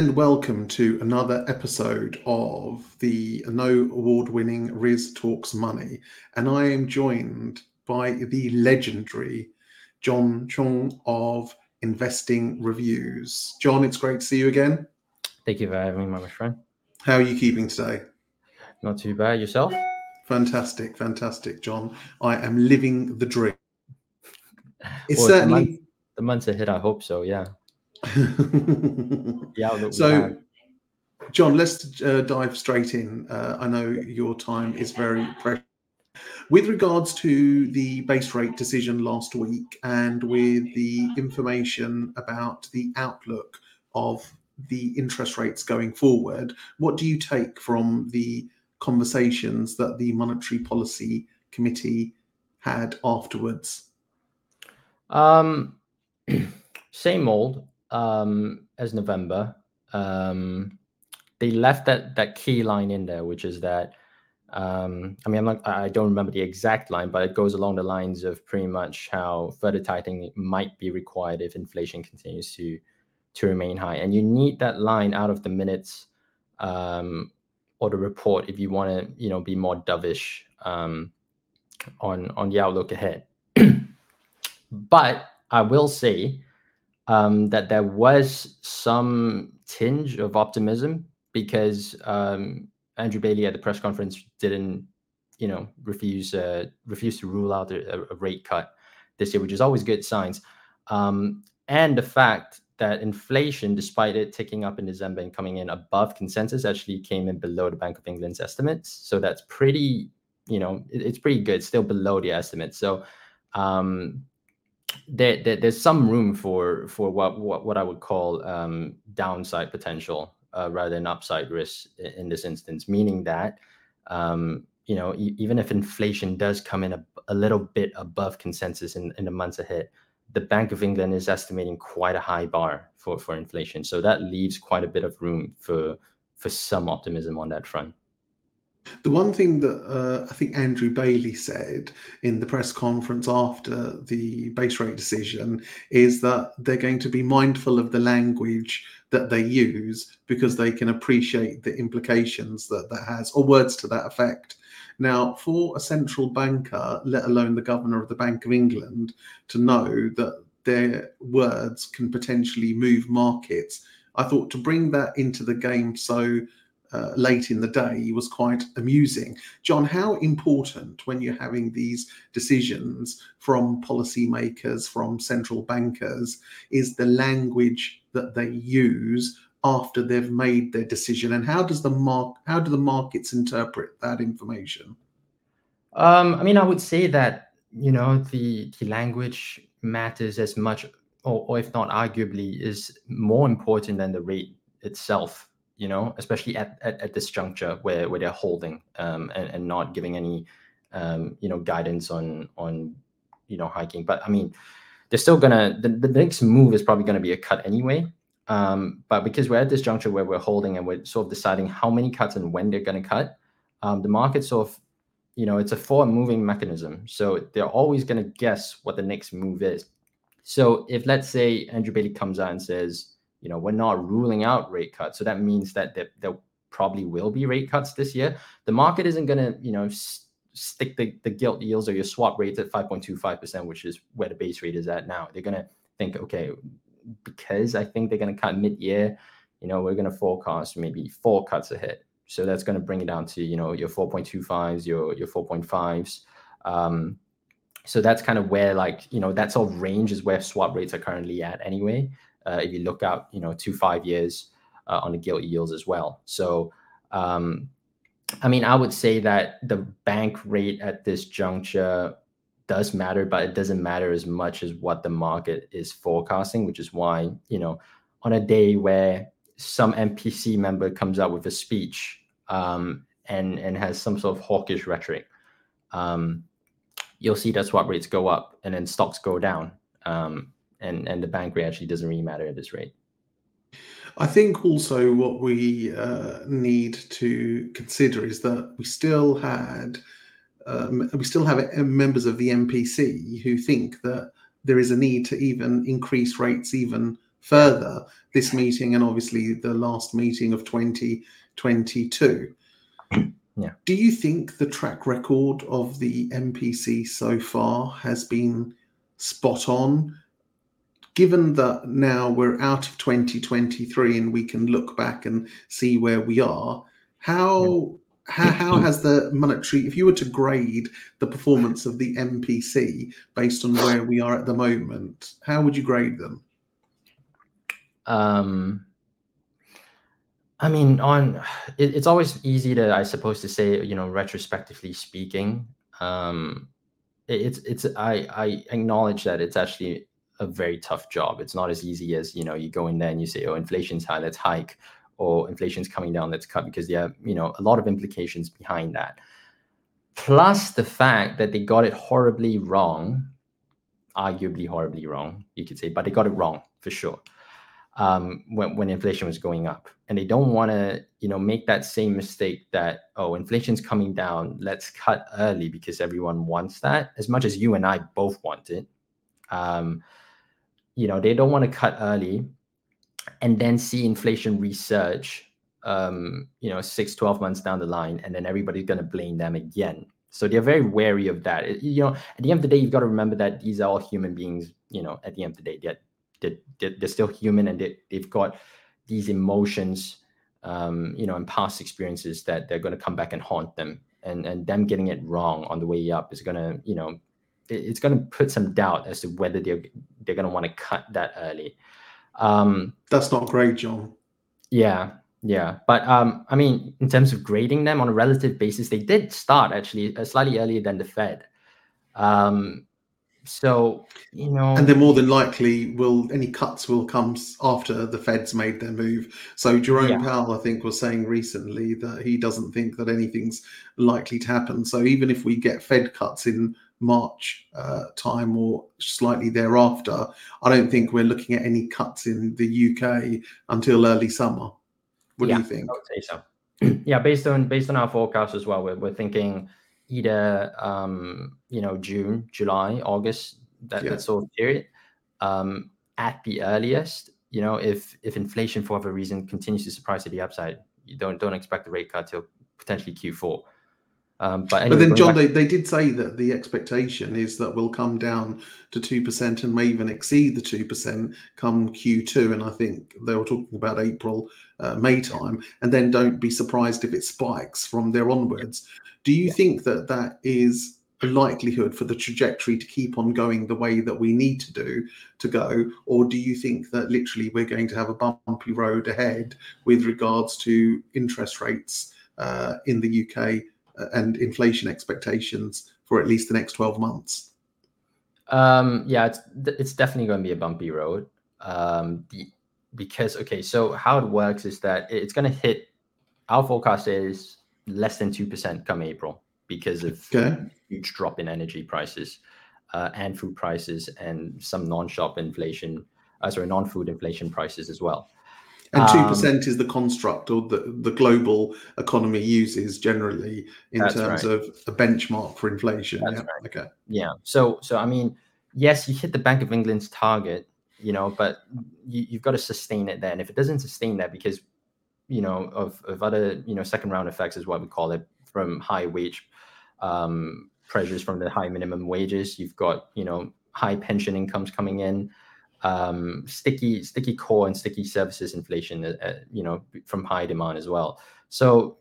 and welcome to another episode of the No Award-winning Riz Talks Money. And I am joined by the legendary John Choong of Investing Reviews. John, it's great to see you again. Thank you for having me, my friend. How are you keeping today? Not too bad. Yourself? Fantastic, fantastic, John. I am living the dream. It's certainly... The month's ahead, I hope so, yeah. So, John, let's dive straight in. I know your time is very precious. With regards to the base rate decision last week and with the information about the outlook of the interest rates going forward, what do you take from the conversations that the Monetary Policy Committee had afterwards? Same old. As November, they left that key line in there, which is that, I don't remember the exact line, but it goes along the lines of pretty much how further tightening might be required if inflation continues to remain high. And you need that line out of the minutes, or the report if you want to, be more dovish, on the outlook ahead. But I will say, that there was some tinge of optimism because Andrew Bailey at the press conference didn't, refuse to rule out a rate cut this year, which is always good signs. And the fact that inflation, despite it ticking up in December and coming in above consensus, actually came in below the Bank of England's estimates. So that's pretty, it's pretty good, still below the estimates. So There's some room for what I would call downside potential rather than upside risk in this instance, meaning that, even if inflation does come in a little bit above consensus in the months ahead, the Bank of England is estimating quite a high bar for inflation. So that leaves quite a bit of room for some optimism on that front. The one thing that I think Andrew Bailey said in the press conference after the base rate decision is that they're going to be mindful of the language that they use because they can appreciate the implications that has, or words to that effect. Now, for a central banker, let alone the governor of the Bank of England, to know that their words can potentially move markets, I thought to bring that into the game so late in the day was quite amusing. John, how important when you're having these decisions from policymakers, from central bankers, is the language that they use after they've made their decision, and how do the markets interpret that information? I would say that the language matters as much, or if not, arguably, is more important than the rate itself. Especially at this juncture where they're holding and not giving any, guidance on hiking. But they're still the next move is probably going to be a cut anyway. But because we're at this juncture where we're holding and we're sort of deciding how many cuts and when they're going to cut, the market sort of, it's a forward-moving mechanism. So they're always going to guess what the next move is. So if, let's say, Andrew Bailey comes out and says, we're not ruling out rate cuts. So that means that there probably will be rate cuts this year. The market isn't going to, stick the gilt yields or your swap rates at 5.25%, which is where the base rate is at now. They're going to think, okay, because I think they're going to cut mid-year, we're going to forecast maybe 4 cuts ahead. So that's going to bring it down to, your 4.25s, your 4.5s. So that's kind of where that sort of range is where swap rates are currently at anyway. If you look out, 2-5 years on the gilt yields as well. So, I would say that the bank rate at this juncture does matter, but it doesn't matter as much as what the market is forecasting, which is why, on a day where some MPC member comes out with a speech and has some sort of hawkish rhetoric, you'll see that swap rates go up and then stocks go down. And the bank rate actually doesn't really matter at this rate. I think also what we need to consider is that we still have members of the MPC who think that there is a need to even increase rates even further this meeting and obviously the last meeting of 2022. Yeah. Do you think the track record of the MPC so far has been spot on, given that now we're out of 2023 and we can look back and see where we are? How has the monetary, if you were to grade the performance of the MPC based on where we are at the moment, how would you grade them? I mean, it's always easy to, I suppose, to say, you know, retrospectively speaking, I acknowledge that it's actually a very tough job. It's not as easy as, you know, you go in there and you say, oh, inflation's high, let's hike, or inflation's coming down, let's cut, because there are, you know, a lot of implications behind that. Plus the fact that they got it horribly wrong, arguably horribly wrong, you could say, but they got it wrong for sure. When inflation was going up, and they don't want to, you know, make that same mistake that, oh, inflation's coming down, let's cut early because everyone wants that, as much as you and I both want it. You know, they don't want to cut early and then see inflation resurge, you know, 6-12 months down the line, and then everybody's going to blame them again. So they're very wary of that. You know, at the end of the day, you've got to remember that these are all human beings. You know, at the end of the day, they're still human, and they've got these emotions, you know, and past experiences that they're going to come back and haunt them, and them getting it wrong on the way up is going to, you know, it's going to put some doubt as to whether they're going to want to cut that early. That's not great, John. Yeah. But I mean, in terms of grading them on a relative basis, they did start actually slightly earlier than the Fed. So, you know, and then more than likely any cuts will come after the Fed's made their move. So Jerome Powell, I think, was saying recently that he doesn't think that anything's likely to happen. So even if we get Fed cuts in March time or slightly thereafter, I don't think we're looking at any cuts in the UK until early summer. What do you think? I would say so. Yeah, based on our forecast as well, we're thinking either you know, June, July, August, that sort of period, at the earliest. You know, if inflation for whatever reason continues to surprise to the upside, you don't expect the rate cut till potentially Q4. But then, John, they did say that the expectation is that we'll come down to 2% and may even exceed the 2% come Q2. And I think they were talking about April, May time. And then don't be surprised if it spikes from there onwards. Do you think that is a likelihood for the trajectory to keep on going the way that we need to go? Or do you think that literally we're going to have a bumpy road ahead with regards to interest rates in the UK and inflation expectations for at least the next 12 months? It's definitely going to be a bumpy road, because, okay, so how it works is that it's going to hit, our forecast is less than 2% come April because of huge drop in energy prices and food prices and some non-food inflation prices as well. And 2% is the construct or the global economy uses generally in terms of a benchmark for inflation. That's right. Okay. Yeah. So I mean, yes, you hit the Bank of England's target, you know, but you've got to sustain it there. And if it doesn't sustain that, because, you know, of other, you know, second round effects is what we call it, from high wage pressures from the high minimum wages, you've got, you know, high pension incomes coming in. Sticky core and sticky services inflation, you know, from high demand as well. So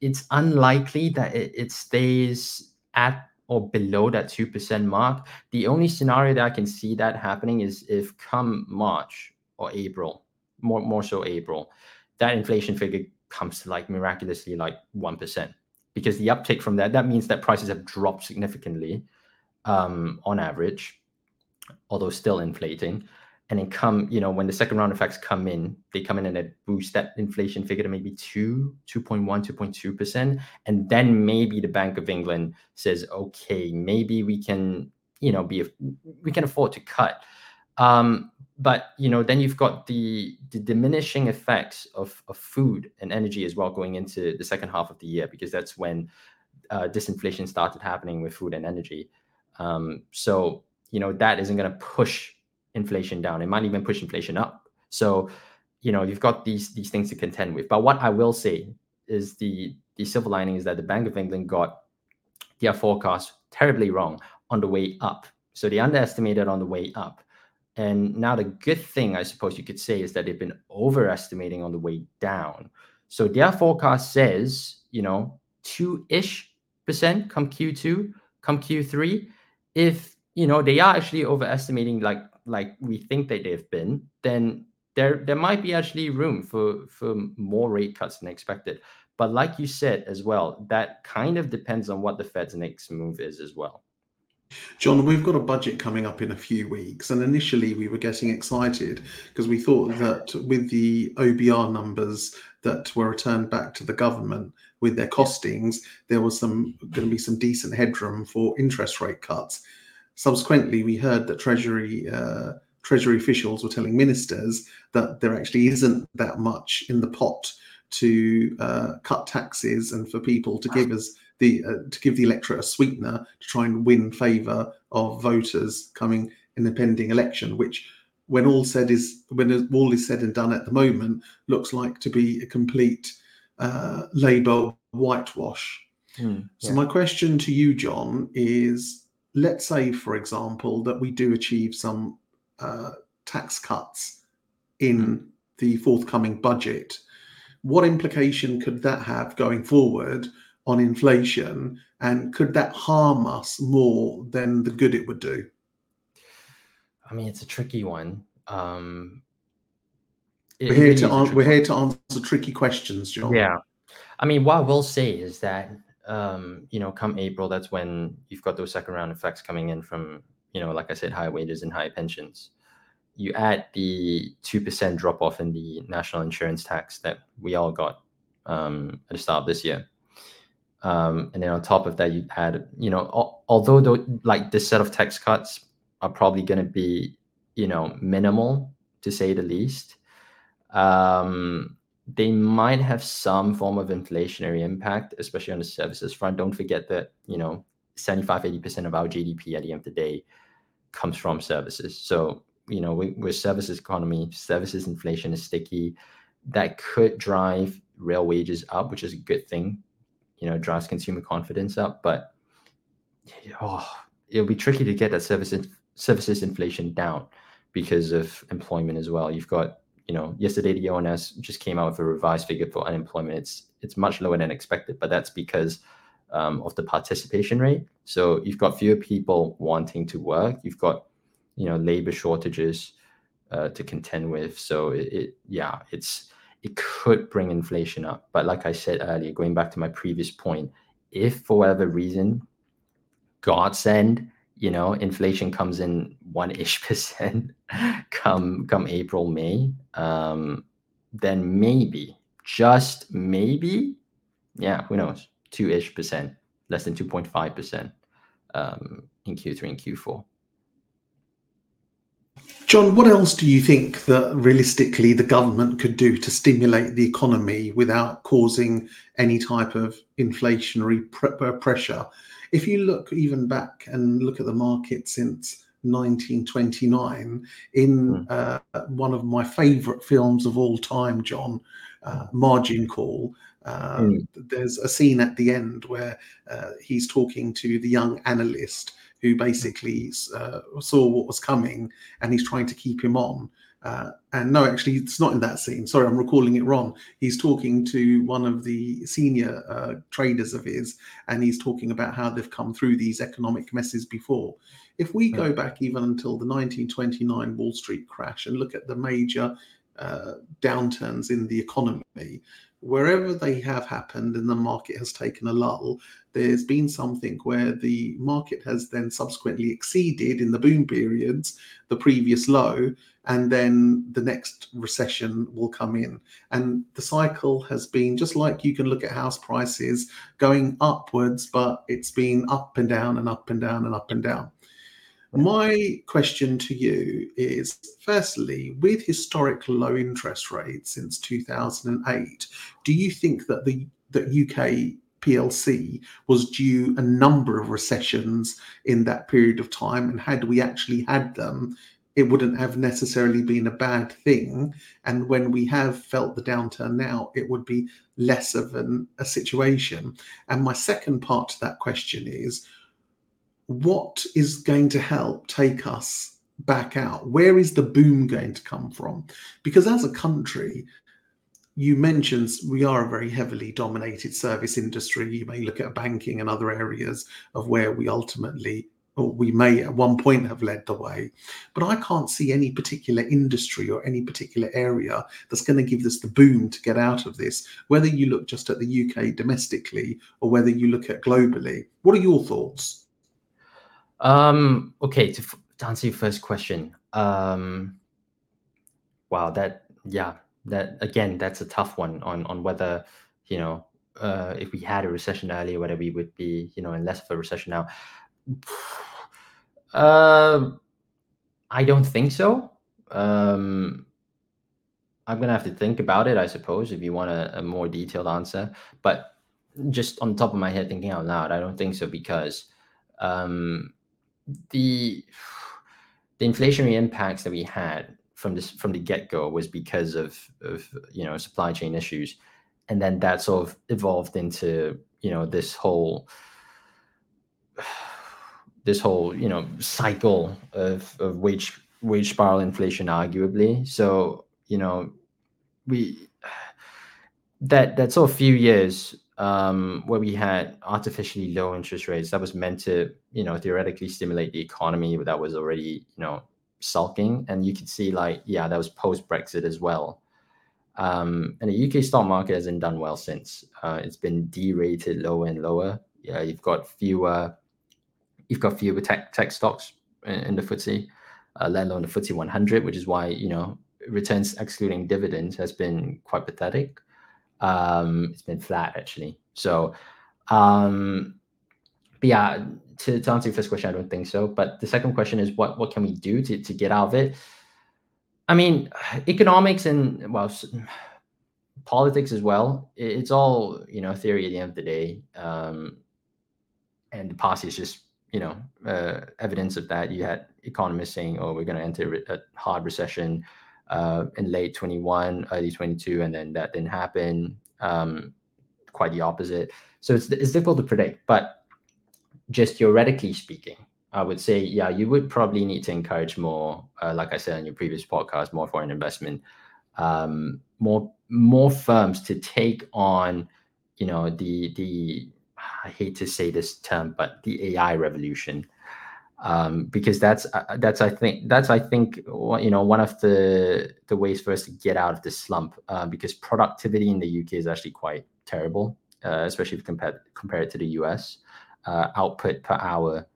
it's unlikely that it stays at or below that 2% mark. The only scenario that I can see that happening is if come March or April, more so April, that inflation figure comes to like miraculously like 1%, because the uptick from that means that prices have dropped significantly on average, although still inflating. And then come, you know, when the second round effects come in, they come in and they boost that inflation figure to maybe 2.1%, 2.2%. And then maybe the Bank of England says, okay, maybe we can, you know, we can afford to cut. But, you know, then you've got the diminishing effects of food and energy as well going into the second half of the year, because that's when disinflation started happening with food and energy. So, you know, that isn't going to push inflation down. It might even push inflation up. So, you know, you've got these things to contend with. But what I will say is the silver lining is that the Bank of England got their forecast terribly wrong on the way up. So they underestimated on the way up. And now the good thing, I suppose you could say, is that they've been overestimating on the way down. So their forecast says, you know, 2-ish% come Q2, come Q3. If, you know, they are actually overestimating like we think that they've been, then there might be actually room for more rate cuts than expected. But like you said as well, that kind of depends on what the Fed's next move is as well. John, we've got a budget coming up in a few weeks, and initially we were getting excited because we thought that with the OBR numbers that were returned back to the government with their costings, there was going to be some decent headroom for interest rate cuts. Subsequently, we heard that Treasury officials were telling ministers that there actually isn't that much in the pot to cut taxes and for people to give us to give the electorate a sweetener to try and win favour of voters coming in the pending election, which, when all is said and done at the moment, looks like to be a complete Labour whitewash. Mm, yeah. So my question to you, John, is, let's say, for example, that we do achieve some tax cuts in the forthcoming budget. What implication could that have going forward on inflation, and could that harm us more than the good it would do? I mean, it's a tricky one. We're here to answer tricky questions, John. Yeah. I mean, what I will say is that, you know, come April, that's when you've got those second round effects coming in from, you know, like I said, higher wages and higher pensions. You add the 2% drop off in the national insurance tax that we all got at the start of this year. And then on top of that, you add, you know, although like this set of tax cuts are probably going to be, you know, minimal to say the least, they might have some form of inflationary impact, especially on the services front. Don't forget that, you know, 75-80% of our GDP at the end of the day comes from services. So, you know, we're services economy, services inflation is sticky. That could drive real wages up, which is a good thing. You know, drives consumer confidence up, but it'll be tricky to get that services inflation down because of employment as well. You've got, you know, yesterday the ONS just came out with a revised figure for unemployment. It's much lower than expected, but that's because of the participation rate. So you've got fewer people wanting to work. You've got, you know, labor shortages to contend with. So it could bring inflation up. But like I said earlier, going back to my previous point, if for whatever reason, God send, you know, inflation comes in 1-ish% come April, May, then maybe, just maybe, yeah, who knows, 2-ish%, less than 2.5% in Q3 and Q4. John, what else do you think that realistically the government could do to stimulate the economy without causing any type of inflationary pressure? If you look even back and look at the market since 1929, in one of my favourite films of all time, John, Margin Call, there's a scene at the end where he's talking to the young analyst who basically saw what was coming, and he's trying to keep him on. And no, actually, it's not in that scene. Sorry, I'm recalling it wrong. He's talking to one of the senior traders of his, and he's talking about how they've come through these economic messes before. If we go back even until the 1929 Wall Street crash and look at the major downturns in the economy, wherever they have happened and the market has taken a lull, there's been something where the market has then subsequently exceeded in the boom periods the previous low, and then the next recession will come in. And the cycle has been just like you can look at house prices going upwards, but it's been up and down and up and down and up and down. My question to you is, firstly, with historic low interest rates since 2008, do you think that the UK PLC was due a number of recessions in that period of time? And had we actually had them, it wouldn't have necessarily been a bad thing. And when we have felt the downturn now, it would be less of a situation. And my second part to that question is, what is going to help take us back out? Where is the boom going to come from? Because as a country, you mentioned we are a very heavily dominated service industry. You may look at banking and other areas of where we ultimately, or we may at one point have led the way, but I can't see any particular industry or any particular area that's going to give us the boom to get out of this, whether you look just at the UK domestically or whether you look at globally. What are your thoughts? Okay, to answer your first question, that's a tough one on whether, if we had a recession earlier, whether we would be, in less of a recession now. I don't think so. I'm going to have to think about it, I suppose, if you want a more detailed answer. But just on top of my head, thinking out loud, I don't think so, because the inflationary impacts that we had from the get-go was because of supply chain issues. And then that sort of evolved into, this whole... cycle of wage spiral inflation, arguably. So that sort of few years where we had artificially low interest rates that was meant to theoretically stimulate the economy, but that was already sulking, and you could see that was post Brexit as well. And the UK stock market hasn't done well since. It's been derated lower and lower. Yeah, you've got fewer tech stocks in the FTSE, let alone the FTSE 100, which is why, returns excluding dividends has been quite pathetic. It's been flat, actually. So, to answer your first question, I don't think so. But the second question is, what can we do to get out of it? I mean, economics and, politics as well, it's all, theory at the end of the day. And the past is just, evidence of that. You had economists saying, oh, we're going to enter a hard recession in late 21, early 22, and then that didn't happen. Quite the opposite. So it's difficult to predict, but just theoretically speaking, I would say, you would probably need to encourage more, like I said on your previous podcast, more foreign investment, more firms to take on, I hate to say this term, but the AI revolution, because I think one of the ways for us to get out of this slump, because productivity in the UK is actually quite terrible, especially if compare it to the US. Output per hour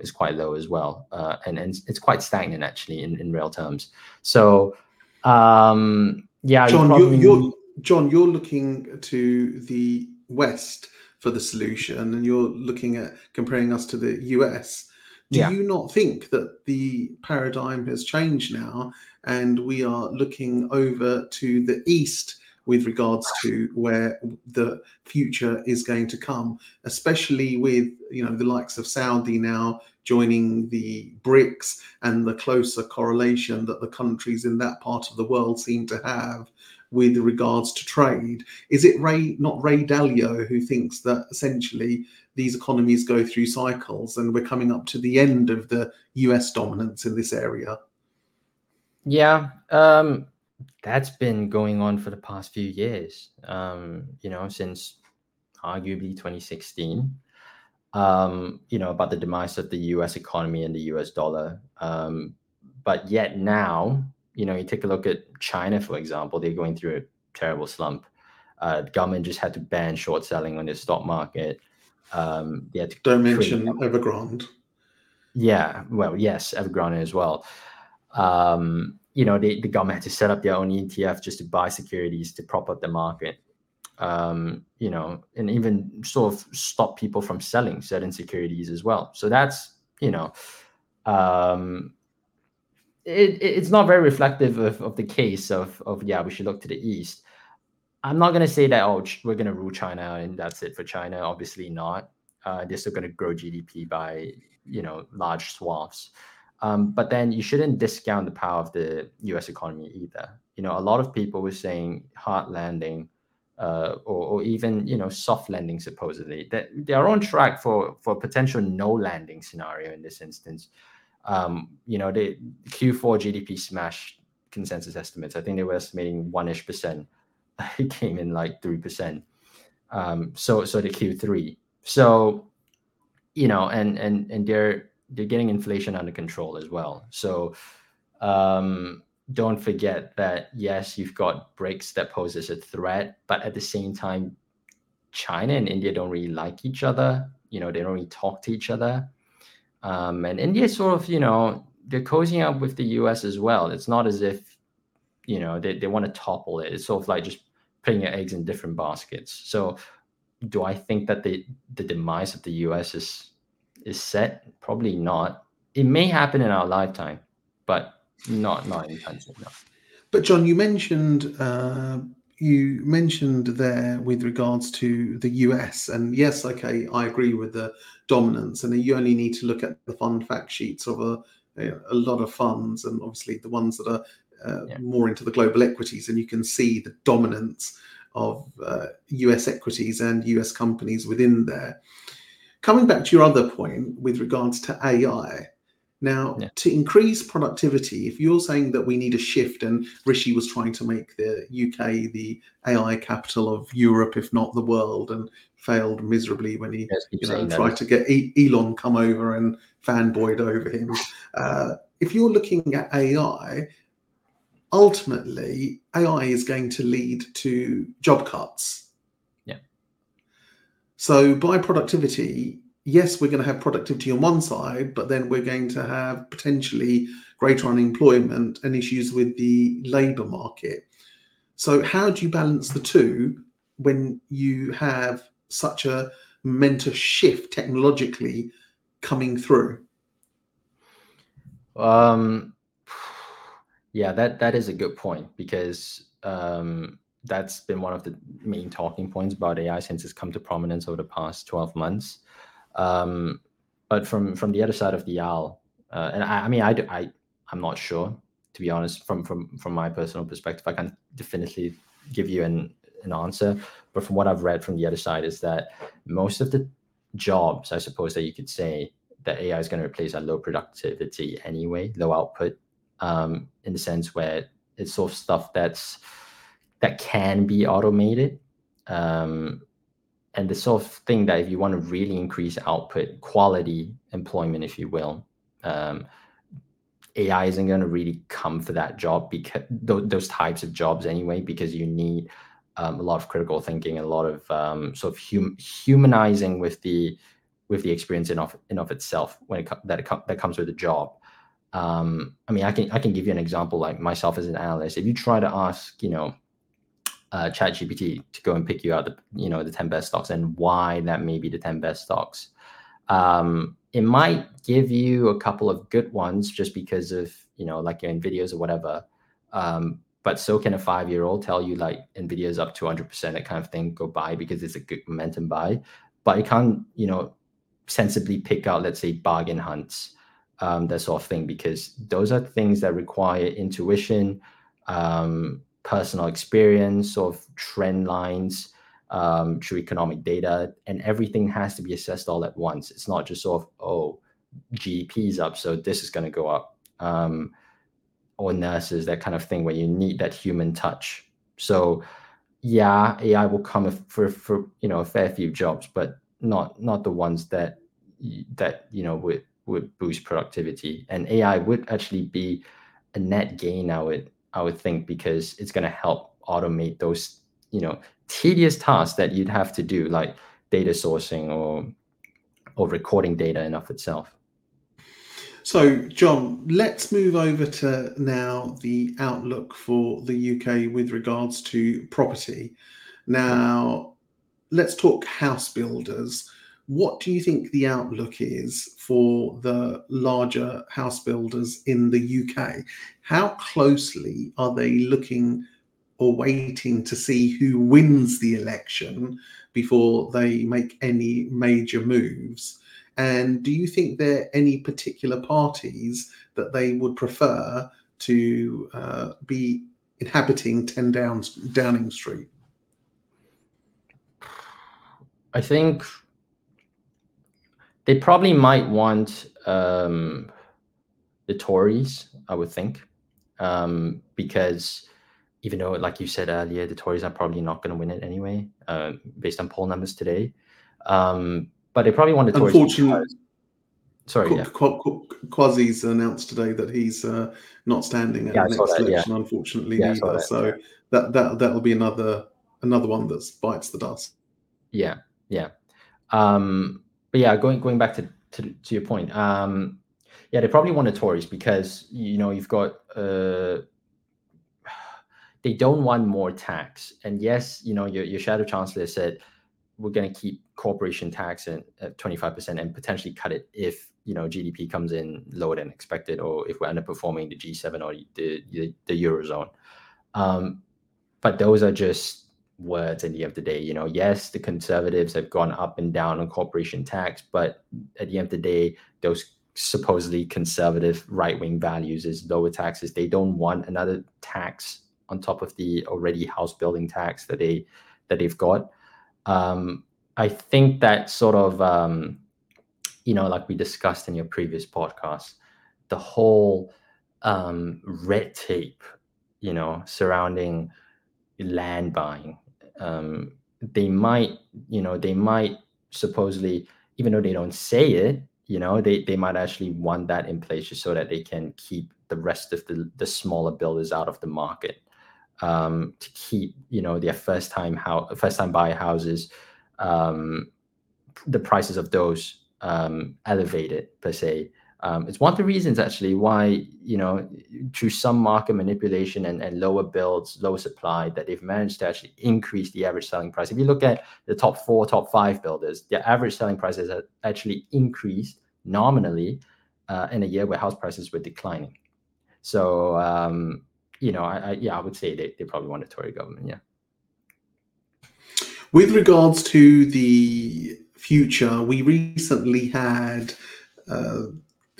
is quite low as well, and it's quite stagnant actually in real terms. So, John, you're looking to the West for the solution, and you're looking at comparing us to the US. Do you not think that the paradigm has changed now and we are looking over to the East with regards to where the future is going to come, especially with the likes of Saudi now joining the BRICS and the closer correlation that the countries in that part of the world seem to have with regards to trade? Is it Ray Dalio who thinks that essentially these economies go through cycles and we're coming up to the end of the US dominance in this area? Yeah, that's been going on for the past few years, since arguably 2016, about the demise of the US economy and the US dollar. But yet now, you take a look at China, for example, they're going through a terrible slump. The government just had to ban short selling on the stock market. Don't mention Evergrande. Yeah, well, yes, Evergrande as well. The government had to set up their own ETF just to buy securities to prop up the market, and even sort of stop people from selling certain securities as well. So that's, It's not very reflective of the case of we should look to the East. I'm not going to say that, we're going to rule China out and that's it for China. Obviously not. They're still going to grow GDP by, large swaths. But then you shouldn't discount the power of the US economy either. You know, a lot of people were saying hard landing or even, you know, soft landing, supposedly. That they are on track for potential no landing scenario in this instance. You know, the Q4 GDP smashed consensus estimates. I think they were estimating 1%. It came in like 3%. So the Q3. So, you know, and they're getting inflation under control as well. So don't forget that, yes, you've got BRICS that poses a threat, but at the same time, China and India don't really like each other. You know, they don't really talk to each other. And India sort of, you know, they're cozying up with the US as well. It's not as if, you know, they want to topple it. It's sort of like just putting your eggs in different baskets. So do I think that the demise of the US is set? Probably not. It may happen in our lifetime, but not in time soon. No. But John, you mentioned there with regards to the US, and yes, okay, I agree with the dominance, and you only need to look at the fund fact sheets of a lot of funds, and obviously the ones that are more into the global equities, and you can see the dominance of US equities and US companies within there. Coming back to your other point with regards to AI, now, to increase productivity, if you're saying that we need a shift, and Rishi was trying to make the UK the AI capital of Europe, if not the world, and failed miserably when he tried to get Elon come over and fanboyed over him. If you're looking at AI, ultimately, AI is going to lead to job cuts. Yeah. So by productivity, yes, we're going to have productivity on one side, but then we're going to have potentially greater unemployment and issues with the labour market. So how do you balance the two when you have such a momentous shift technologically coming through? Yeah, that is a good point, because that's been one of the main talking points about AI since it's come to prominence over the past 12 months. But from the other side of the aisle, and I'm not sure, to be honest, from my personal perspective, I can't definitely give you an answer, but from what I've read from the other side is that most of the jobs, I suppose, that you could say that AI is going to replace are low productivity anyway, low output, in the sense where it's sort of stuff that can be automated, and the sort of thing that if you want to really increase output, quality employment, if you will, AI isn't going to really come for that job, because those types of jobs anyway, because you need a lot of critical thinking and a lot of sort of humanizing with the experience in of itself that comes with a job. I can give you an example, like myself as an analyst. If you try to ask, ChatGPT to go and pick you out the 10 best stocks and why that may be the 10 best stocks, it might give you a couple of good ones just because of, like your Nvidia's or whatever. But so can a 5-year-old tell you like Nvidia's up 200%, that kind of thing, go buy because it's a good momentum buy. But it can't, sensibly pick out, let's say, bargain hunts, that sort of thing, because those are things that require intuition, personal experience, sort of trend lines, through economic data, and everything has to be assessed all at once. It's not just sort of, GDP's up, so this is going to go up, or nurses, that kind of thing, where you need that human touch. So yeah, AI will come for a fair few jobs, but not the ones that would boost productivity. And AI would actually be a net gain, I would think, because it's going to help automate those, tedious tasks that you'd have to do, like data sourcing or recording data in of itself. So, John, let's move over to now the outlook for the UK with regards to property. Now, let's talk house builders. What do you think the outlook is for the larger house builders in the UK? How closely are they looking or waiting to see who wins the election before they make any major moves? And do you think there are any particular parties that they would prefer to be inhabiting 10 Downing Street? I think they probably might want the Tories, I would think, because even though, like you said earlier, the Tories are probably not going to win it anyway, based on poll numbers today. But they probably want the Tories. Unfortunately, Kwasi's announced today that he's not standing at the next election, unfortunately. So that'll be another one that bites the dust. But yeah, going back to your point, they probably want the Tories because, you know, you've got they don't want more tax. And yes, you know, your shadow chancellor said we're going to keep corporation tax at 25% and potentially cut it if, you know, GDP comes in lower than expected, or if we're underperforming the G7 or the Eurozone. But those are just words at the end of the day. You know, yes, the Conservatives have gone up and down on corporation tax, but at the end of the day, those supposedly conservative right-wing values is lower taxes. They don't want another tax on top of the already house building tax that they've got. I think that sort of, you know, like we discussed in your previous podcast, the whole red tape, you know, surrounding land buying, they might supposedly, even though they don't say it, you know, they might actually want that in place just so that they can keep the rest of the smaller builders out of the market, to keep, you know, their first time buyer houses, the prices of those elevated per se. It's one of the reasons actually why, you know, through some market manipulation and lower builds, lower supply, that they've managed to actually increase the average selling price. If you look at the top 4, top 5 builders, their average selling prices have actually increased nominally in a year where house prices were declining. So, you know, I would say they probably want a Tory government, yeah. With regards to the future, we recently had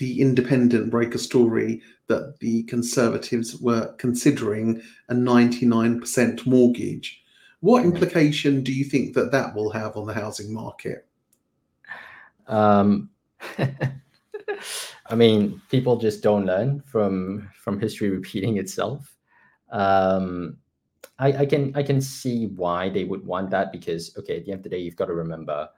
the Independent break a story that the Conservatives were considering a 99% mortgage. What implication do you think that will have on the housing market? I mean, people just don't learn from history repeating itself. I can see why they would want that, because, okay, at the end of the day, you've got to remember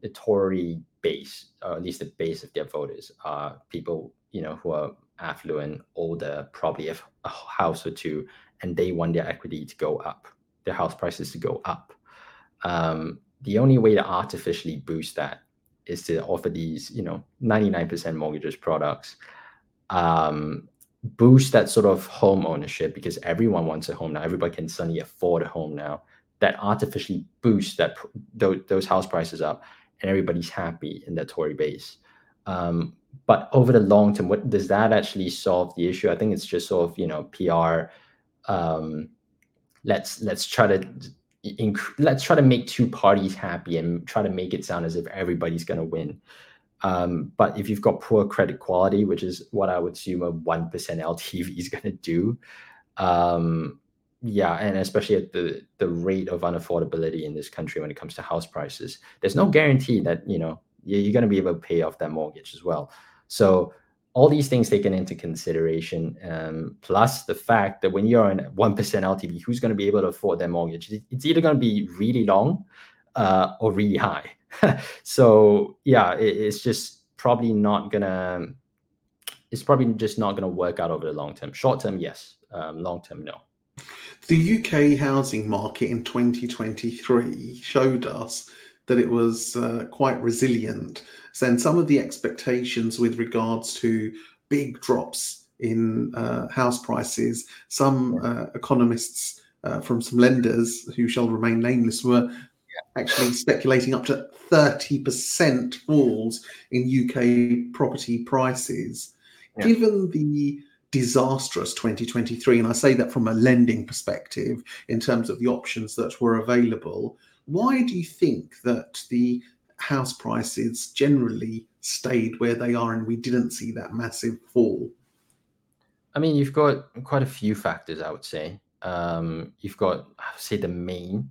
the Tory base, or at least the base of their voters, are people, you know, who are affluent, older, probably have a house or two, and they want their equity to go up, their house prices to go up. The only way to artificially boost that is to offer these, you know, 99% mortgages products, boost that sort of home ownership, because everyone wants a home now. Everybody can suddenly afford a home now. That artificially boosts that those house prices up, and everybody's happy in that Tory base. But over the long term, what does that actually solve the issue? I think it's just sort of, you know, PR. Let's try to make two parties happy and try to make it sound as if everybody's going to win. But if you've got poor credit quality, which is what I would assume a 1% LTV is going to do, and especially at the rate of unaffordability in this country when it comes to house prices, there's no guarantee that, you know, you're going to be able to pay off that mortgage as well. So all these things taken into consideration, plus the fact that when you're in 1% LTV, who's going to be able to afford their mortgage? It's either going to be really long or really high. So yeah, it's probably just not gonna work out over the long term. Short term, yes. Long term, no. The UK housing market in 2023 showed us that it was quite resilient. So some of the expectations with regards to big drops in house prices, some economists from some lenders who shall remain nameless were actually speculating up to 30% falls in UK property prices. Yeah. Given the disastrous 2023, and I say that from a lending perspective in terms of the options that were available, why do you think that the house prices generally stayed where they are and we didn't see that massive fall? I mean, you've got quite a few factors, I would say. You've got, I would say, the main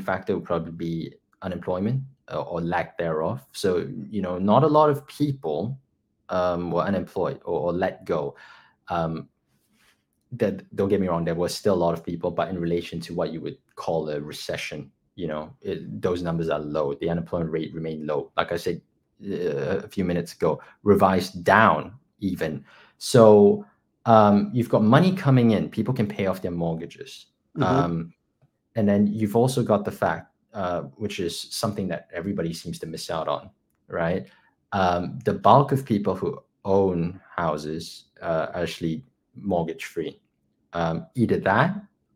factor would probably be unemployment or lack thereof. So, you know, not a lot of people were unemployed or let go. That, don't get me wrong, there was still a lot of people, but in relation to what you would call a recession, you know, those numbers are low. The unemployment rate remained low. Like I said a few minutes ago, revised down even. So you've got money coming in. People can pay off their mortgages. Mm-hmm. And then you've also got the fact, which is something that everybody seems to miss out on, right? The bulk of people who own houses are actually mortgage-free. Either that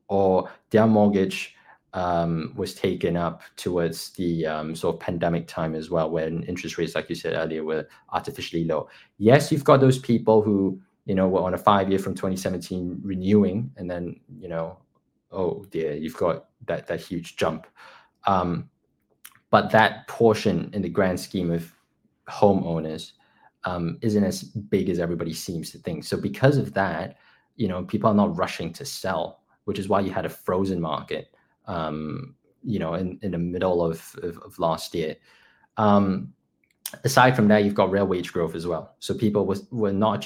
or their mortgage was taken up towards the sort of pandemic time as well, when interest rates, like you said earlier, were artificially low. Yes, you've got those people who, you know, were on a 5-year from 2017 renewing, and then, you know, oh dear, you've got that huge jump. But that portion in the grand scheme of homeowners isn't as big as everybody seems to think. So because of that, you know, people are not rushing to sell, which is why you had a frozen market, you know, in the middle of last year. Aside from that, you've got real wage growth as well. So people were still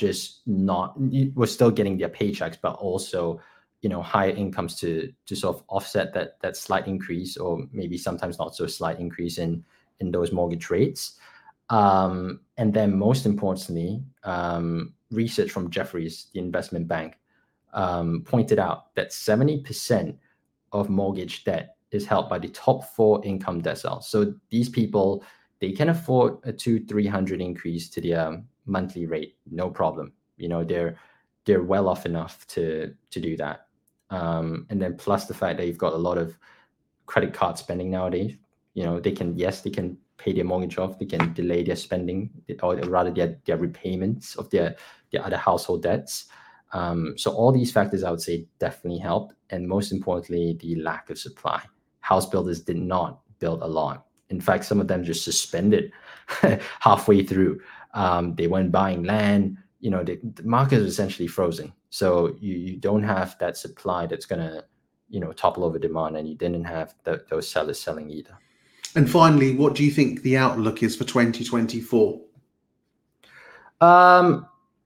getting their paychecks, but also, you know, higher incomes to sort of offset that slight increase, or maybe sometimes not so slight increase in those mortgage rates. And then most importantly, research from Jefferies, the investment bank, pointed out that 70% of mortgage debt is held by the top 4 income deciles. So these people, they can afford a 200-300 increase to their monthly rate, no problem. You know, they're well off enough to do that. And then plus the fact that you've got a lot of credit card spending nowadays, you know, they can pay their mortgage off, they can delay their spending, or rather their repayments of their other household debts. So all these factors, I would say, definitely helped. And most importantly, the lack of supply. House builders did not build a lot. In fact, some of them just suspended halfway through. They weren't buying land. You know, the market is essentially frozen. So you don't have that supply that's going to, you know, topple over demand, and you didn't have those sellers selling either. And finally, what do you think the outlook is for 2024? I'm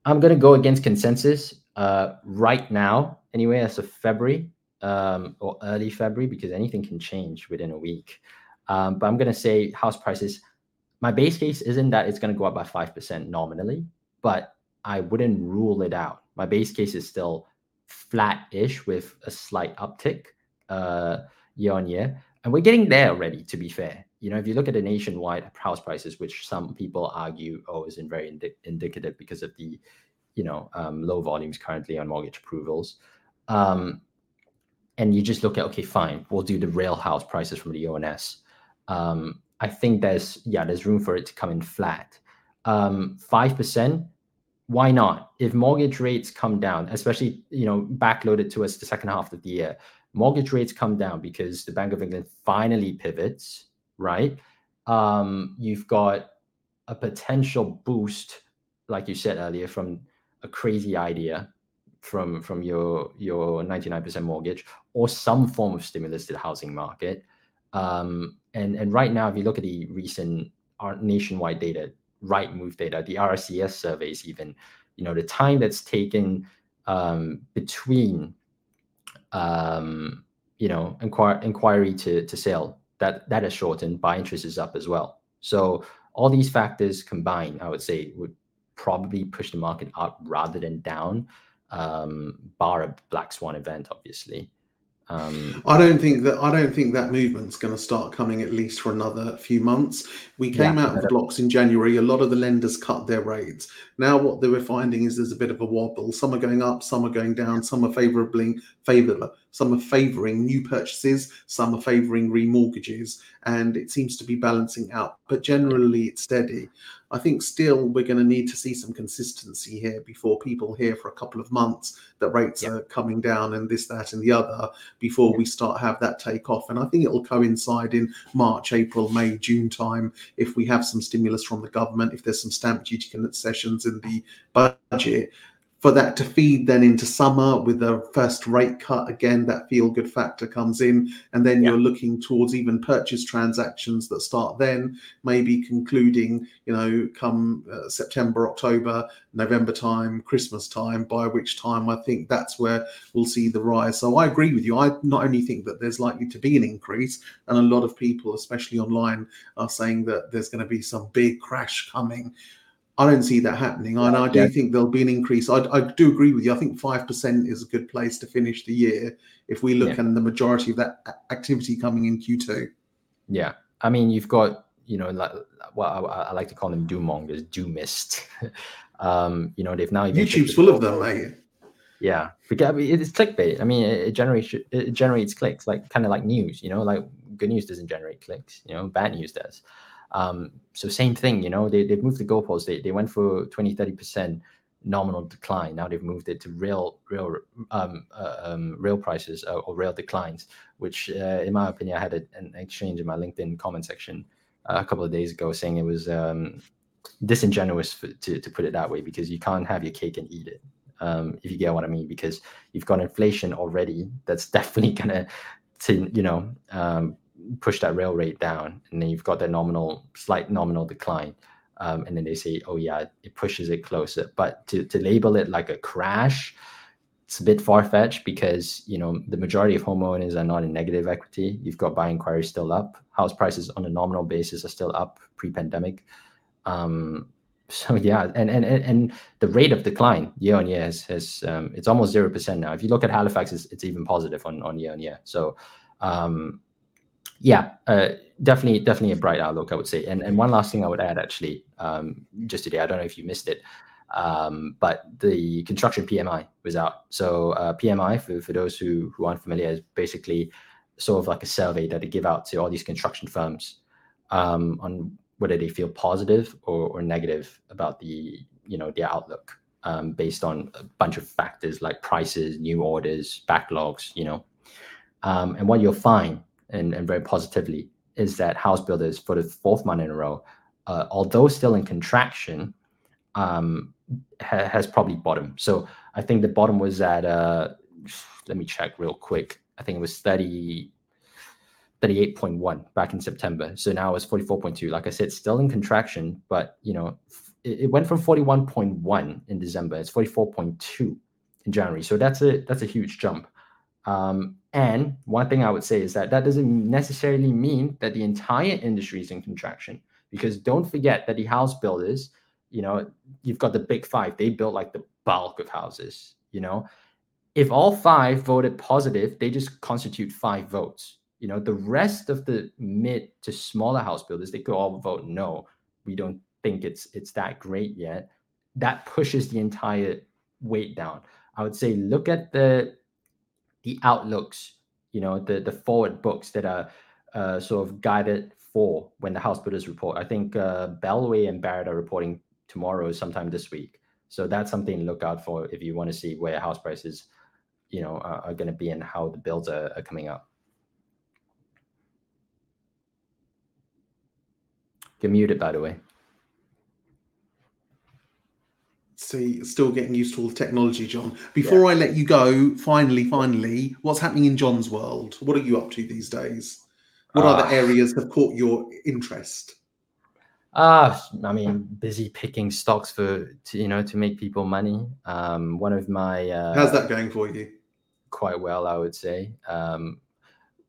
going to go against consensus right now, anyway, as of February or early February, because anything can change within a week. But I'm going to say house prices, my base case isn't that it's going to go up by 5% nominally, but I wouldn't rule it out. My base case is still flat-ish with a slight uptick year on year. And we're getting there already, to be fair. You know, if you look at the nationwide house prices, which some people argue isn't very indicative because of the, you know, low volumes currently on mortgage approvals. And you just look at, okay, fine, we'll do the real house prices from the ONS. I think there's room for it to come in flat. 5%, why not? If mortgage rates come down, especially, you know, backloaded towards the second half of the year, mortgage rates come down because the Bank of England finally pivots, right? You've got a potential boost, like you said earlier, from a crazy idea from your 99% mortgage, or some form of stimulus to the housing market. And right now, if you look at the recent nationwide data, Rightmove data, the RSCS surveys even, you know, the time that's taken between you know, inquiry to sale, that is shortened, buy interest is up as well. So all these factors combined, I would say, would probably push the market up rather than down, bar a black swan event, obviously. I don't think that movement's going to start coming, at least for another few months. We came out of the blocks in January. A lot of the lenders cut their rates. Now what they were finding is there's a bit of a wobble. Some are going up, some are going down, some are favouring new purchases, some are favouring remortgages, and it seems to be balancing out. But generally, it's steady. I think still we're going to need to see some consistency here before people hear for a couple of months that rates are coming down and this, that, and the other before we start have that take off. And I think it will coincide in March, April, May, June time if we have some stimulus from the government, if there's some stamp duty concessions in the budget. For that to feed then into summer with the first rate cut, again, that feel-good factor comes in. And then you're looking towards even purchase transactions that start then, maybe concluding, you know, come September, October, November time, Christmas time, by which time I think that's where we'll see the rise. So I agree with you. I not only think that there's likely to be an increase, and a lot of people, especially online, are saying that there's going to be some big crash coming. I don't see that happening, and I do think there'll be an increase. I do agree with you. I think 5% is a good place to finish the year if we look at the majority of that activity coming in Q2. Yeah, I mean, you've got, you know, like, well, I like to call them doom-mongers, doomist. You know, they've now... YouTube's full of them, mate. Yeah, because I mean, it's clickbait. I mean, it generates clicks, like kind of like news, you know, like good news doesn't generate clicks, you know, bad news does. So same thing, you know, they've moved the goalposts. They went for 20-30% nominal decline. Now they've moved it to real prices or real declines, which in my opinion, I had an exchange in my LinkedIn comment section a couple of days ago saying it was disingenuous to put it that way, because you can't have your cake and eat it. If you get what I mean, because you've got inflation already that's definitely gonna, you know, push that rail rate down, and then you've got that slight nominal decline, and then they say, oh yeah, it pushes it closer. But to label it like a crash, it's a bit far-fetched, because you know the majority of homeowners are not in negative equity. You've got buy inquiries still up, house prices on a nominal basis are still up pre-pandemic. So yeah, and the rate of decline year on year has it's almost 0% now. If you look at Halifax, it's even positive on year on year. So definitely a bright outlook, I would say. And one last thing I would add, actually, just today, I don't know if you missed it, but the construction PMI was out. So PMI, for those who aren't familiar, is basically sort of like a survey that they give out to all these construction firms on whether they feel positive or negative about the, you know, their outlook, based on a bunch of factors like prices, new orders, backlogs, you know. And what you'll find, and very positively, is that house builders, for the fourth month in a row, although still in contraction, has probably bottomed. So I think the bottom was at, let me check real quick. I think it was 38.1 back in September. So now it's 44.2. Like I said, still in contraction, but you know, it went from 41.1 in December. It's 44.2 in January. So that's a huge jump. And one thing I would say is that doesn't necessarily mean that the entire industry is in contraction, because don't forget that the house builders, you know, you've got the big five, they built like the bulk of houses, you know. If all five voted positive, they just constitute five votes. You know, the rest of the mid to smaller house builders, they could all vote no, we don't think it's that great yet. That pushes the entire weight down. I would say look at the outlooks, you know, the forward books that are sort of guided for when the house builders report. I think Bellway and Barrett are reporting tomorrow, sometime this week. So that's something to look out for if you want to see where house prices, you know, are going to be and how the builds are coming up. You're muted, by the way. So you're still getting used to all the technology, John. Before I let you go, finally, what's happening in John's world? What are you up to these days? What other areas have caught your interest? I mean, busy picking stocks to make people money. One of my... how's that going for you? Quite well, I would say.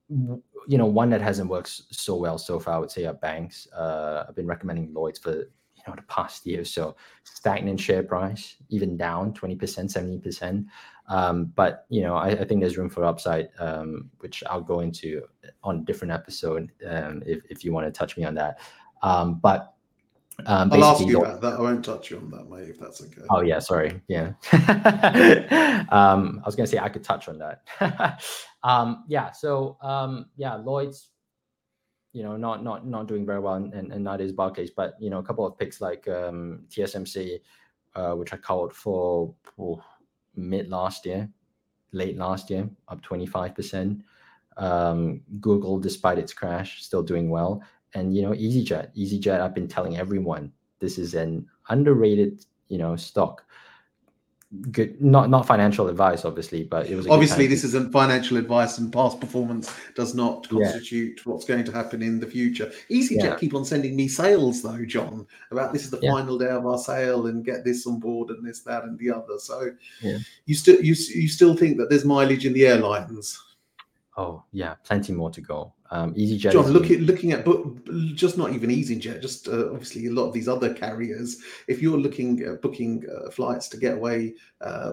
You know, one that hasn't worked so well so far, I would say, are banks. I've been recommending Lloyd's for... the past year or so. Stagnant share price, even down 20%, 70%. But, you know, I think there's room for upside, which I'll go into on a different episode if you want to touch me on that. I'll ask you about that. I won't touch you on that, mate, if that's okay. Oh, yeah, sorry. Yeah. I was going to say I could touch on that. Lloyd's, you know, not doing very well, and that is Barclays. But, you know, a couple of picks like TSMC, which I called for mid last year, late last year, up 25%. Google, despite its crash, still doing well. And, you know, EasyJet, I've been telling everyone, this is an underrated, you know, stock. Good, not financial advice, obviously, but it was obviously this isn't financial advice, and past performance does not constitute what's going to happen in the future. EasyJet keep on sending me sales though, John, about this is the final day of our sale and get this on board and this, that, and the other. So you still think that there's mileage in the airlines? Oh yeah, plenty more to go. EasyJet, John, just not even EasyJet, just obviously a lot of these other carriers. If you're looking at booking flights to get away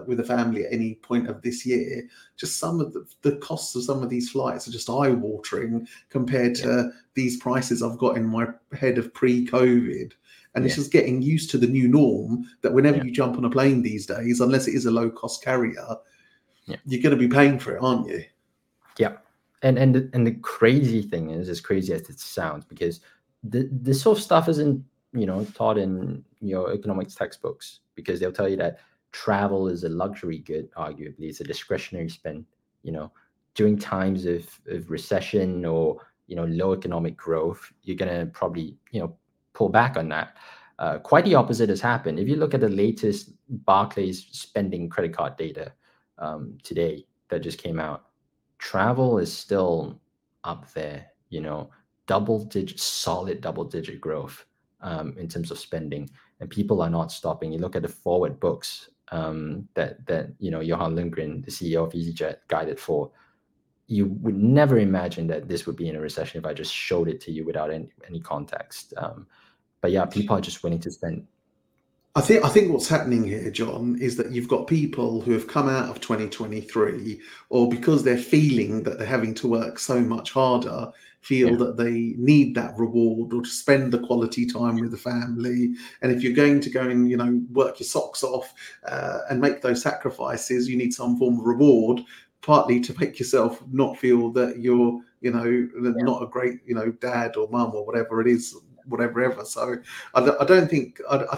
with a family at any point of this year, just some of the costs of some of these flights are just eye-watering compared to these prices I've got in my head of pre-COVID. And it's just getting used to the new norm that whenever you jump on a plane these days, unless it is a low-cost carrier, you're going to be paying for it, aren't you? Yeah. And the crazy thing is, as crazy as it sounds, because this sort of stuff isn't, you know, taught in your economics textbooks, because they'll tell you that travel is a luxury good, arguably. It's a discretionary spend, you know. During times of recession or, you know, low economic growth, you're going to probably, you know, pull back on that. Quite the opposite has happened. If you look at the latest Barclays spending credit card data today that just came out, travel is still up there, you know, solid double digit growth in terms of spending, and people are not stopping. You look at the forward books that you know, Johan Lindgren, the CEO of EasyJet, guided for. You would never imagine that this would be in a recession if I just showed it to you without any context. But yeah, people are just willing to spend. I think what's happening here, John, is that you've got people who have come out of 2023, or because they're feeling that they're having to work so much harder, feel that they need that reward, or to spend the quality time with the family. And if you're going to go and, you know, work your socks off and make those sacrifices, you need some form of reward, partly to make yourself not feel that you're, you know, not a great, you know, dad or mum or whatever it is. Whatever ever. So I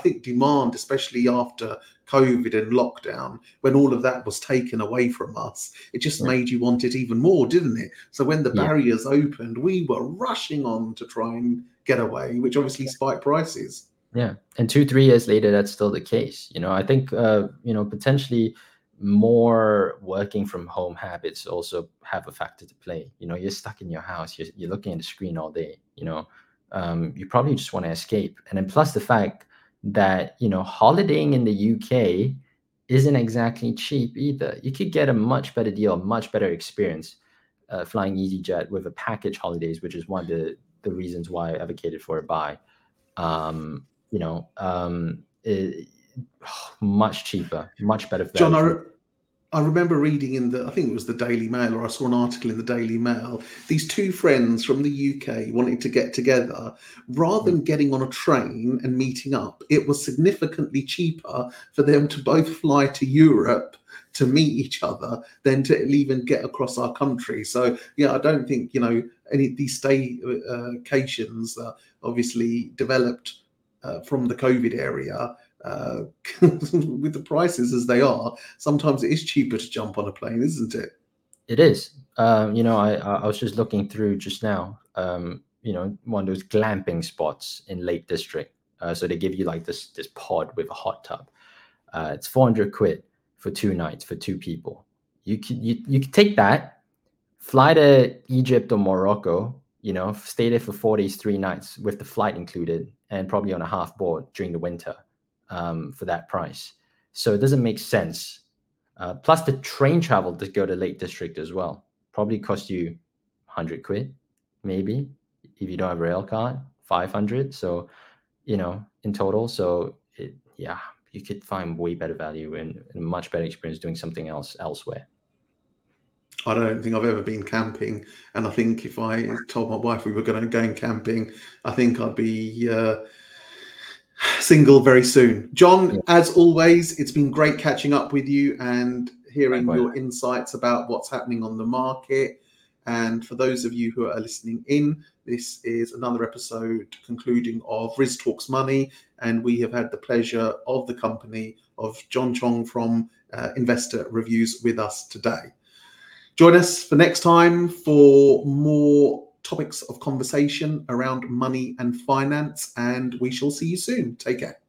think demand, especially after COVID and lockdown, when all of that was taken away from us, it just made you want it even more, didn't it? So when the barriers opened, we were rushing on to try and get away, which obviously spiked prices. Yeah, and 2-3 years later, that's still the case. You know, I think you know, potentially more working from home habits also have a factor to play. You know, you're stuck in your house, you're looking at the screen all day. You know. You probably just want to escape. And then plus the fact that, you know, holidaying in the UK isn't exactly cheap either. You could get a much better deal, a much better experience flying EasyJet with a package holidays, which is one of the reasons why I advocated for a buy. You know, much cheaper, much better value. John, I remember reading in I think it was the Daily Mail, or I saw an article in the Daily Mail, these two friends from the UK wanted to get together. Rather than getting on a train and meeting up, it was significantly cheaper for them to both fly to Europe to meet each other than to even get across our country. So, yeah, I don't think, you know, any of these staycations obviously developed from the COVID area. With the prices as they are, sometimes it is cheaper to jump on a plane, isn't it? It is. You know, I was just looking through just now, you know, one of those glamping spots in Lake District. So they give you like this pod with a hot tub. It's 400 quid for 2 nights for 2 people. You could take that, fly to Egypt or Morocco, you know, stay there for 4 days, 3 nights with the flight included, and probably on a half board during the winter. For that price. So it doesn't make sense. Plus the train travel to go to Lake District as well probably cost you 100 quid, maybe, if you don't have a rail card, 500. So, you know, in total. So you could find way better value and much better experience doing something else elsewhere. I don't think I've ever been camping, and I think if I told my wife we were going to go camping, I think I'd be single very soon. John, as always, it's been great catching up with you and hearing your insights about what's happening on the market. And for those of you who are listening in, this is another episode concluding of Riz Talks Money. And we have had the pleasure of the company of John Choong from Investor Reviews with us today. Join us for next time for more topics of conversation around money and finance. And we shall see you soon. Take care.